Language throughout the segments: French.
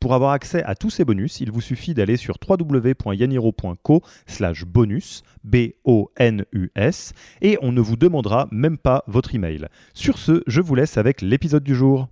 Pour avoir accès à tous ces bonus, il vous suffit d'aller sur www.yaniro.co/bonus, B-O-N-U-S, et on ne vous demandera même pas votre email. Sur ce, je vous laisse avec l'épisode du jour.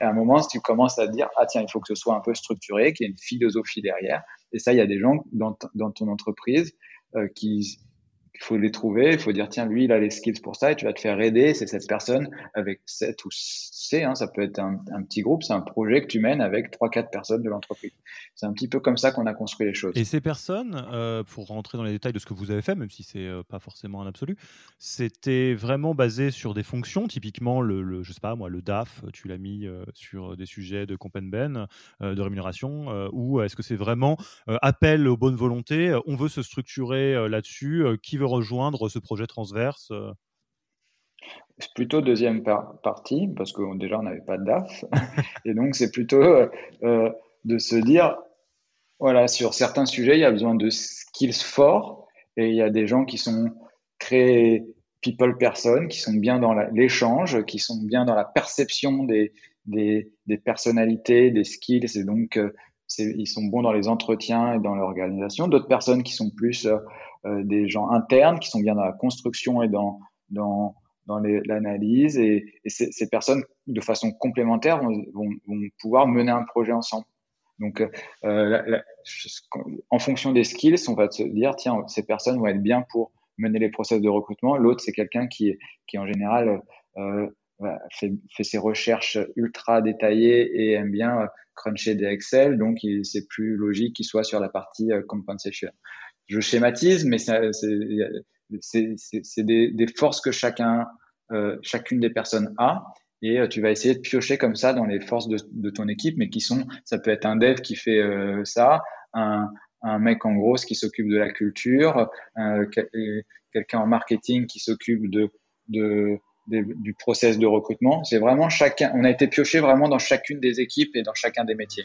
À un moment, tu commences à te dire « Ah tiens, il faut que ce soit un peu structuré, qu'il y ait une philosophie derrière. » Et ça, il y a des gens dans ton entreprise qui... Il faut les trouver, il faut dire, tiens, lui, il a les skills pour ça et tu vas te faire aider. C'est cette personne avec 7 ou 6, ça peut être un petit groupe, c'est un projet que tu mènes avec 3-4 personnes de l'entreprise. C'est un petit peu comme ça qu'on a construit les choses. Et ces personnes, pour rentrer dans les détails de ce que vous avez fait, même si c'est pas forcément un absolu, c'était vraiment basé sur des fonctions, typiquement le DAF, tu l'as mis sur des sujets de comp and ben, de rémunération, ou est-ce que c'est vraiment appel aux bonnes volontés, on veut se structurer là-dessus, qui veut rejoindre ce projet transverse? C'est plutôt deuxième partie, parce que déjà on n'avait pas de DAF, et donc c'est plutôt de se dire, voilà, sur certains sujets, il y a besoin de skills forts, et il y a des gens qui sont très people-person, qui sont bien dans l'échange, qui sont bien dans la perception des personnalités, des skills, et donc ils sont bons dans les entretiens et dans l'organisation. D'autres personnes qui sont plus des gens internes, qui sont bien dans la construction et dans l'analyse. Et ces personnes, de façon complémentaire, vont pouvoir mener un projet ensemble. Donc, en fonction des skills, on va se dire, tiens, ces personnes vont être bien pour mener les process de recrutement. L'autre, c'est quelqu'un qui en général, fait ses recherches ultra détaillées et aime bien cruncher des Excel, donc c'est plus logique qu'il soit sur la partie compensation. Je schématise, mais c'est des forces que chacune des personnes a, et tu vas essayer de piocher comme ça dans les forces de ton équipe, mais qui sont, ça peut être un dev qui fait ça, un mec en gros qui s'occupe de la culture, quelqu'un en marketing qui s'occupe du process de recrutement. C'est vraiment chacun, on a été pioché vraiment dans chacune des équipes et dans chacun des métiers.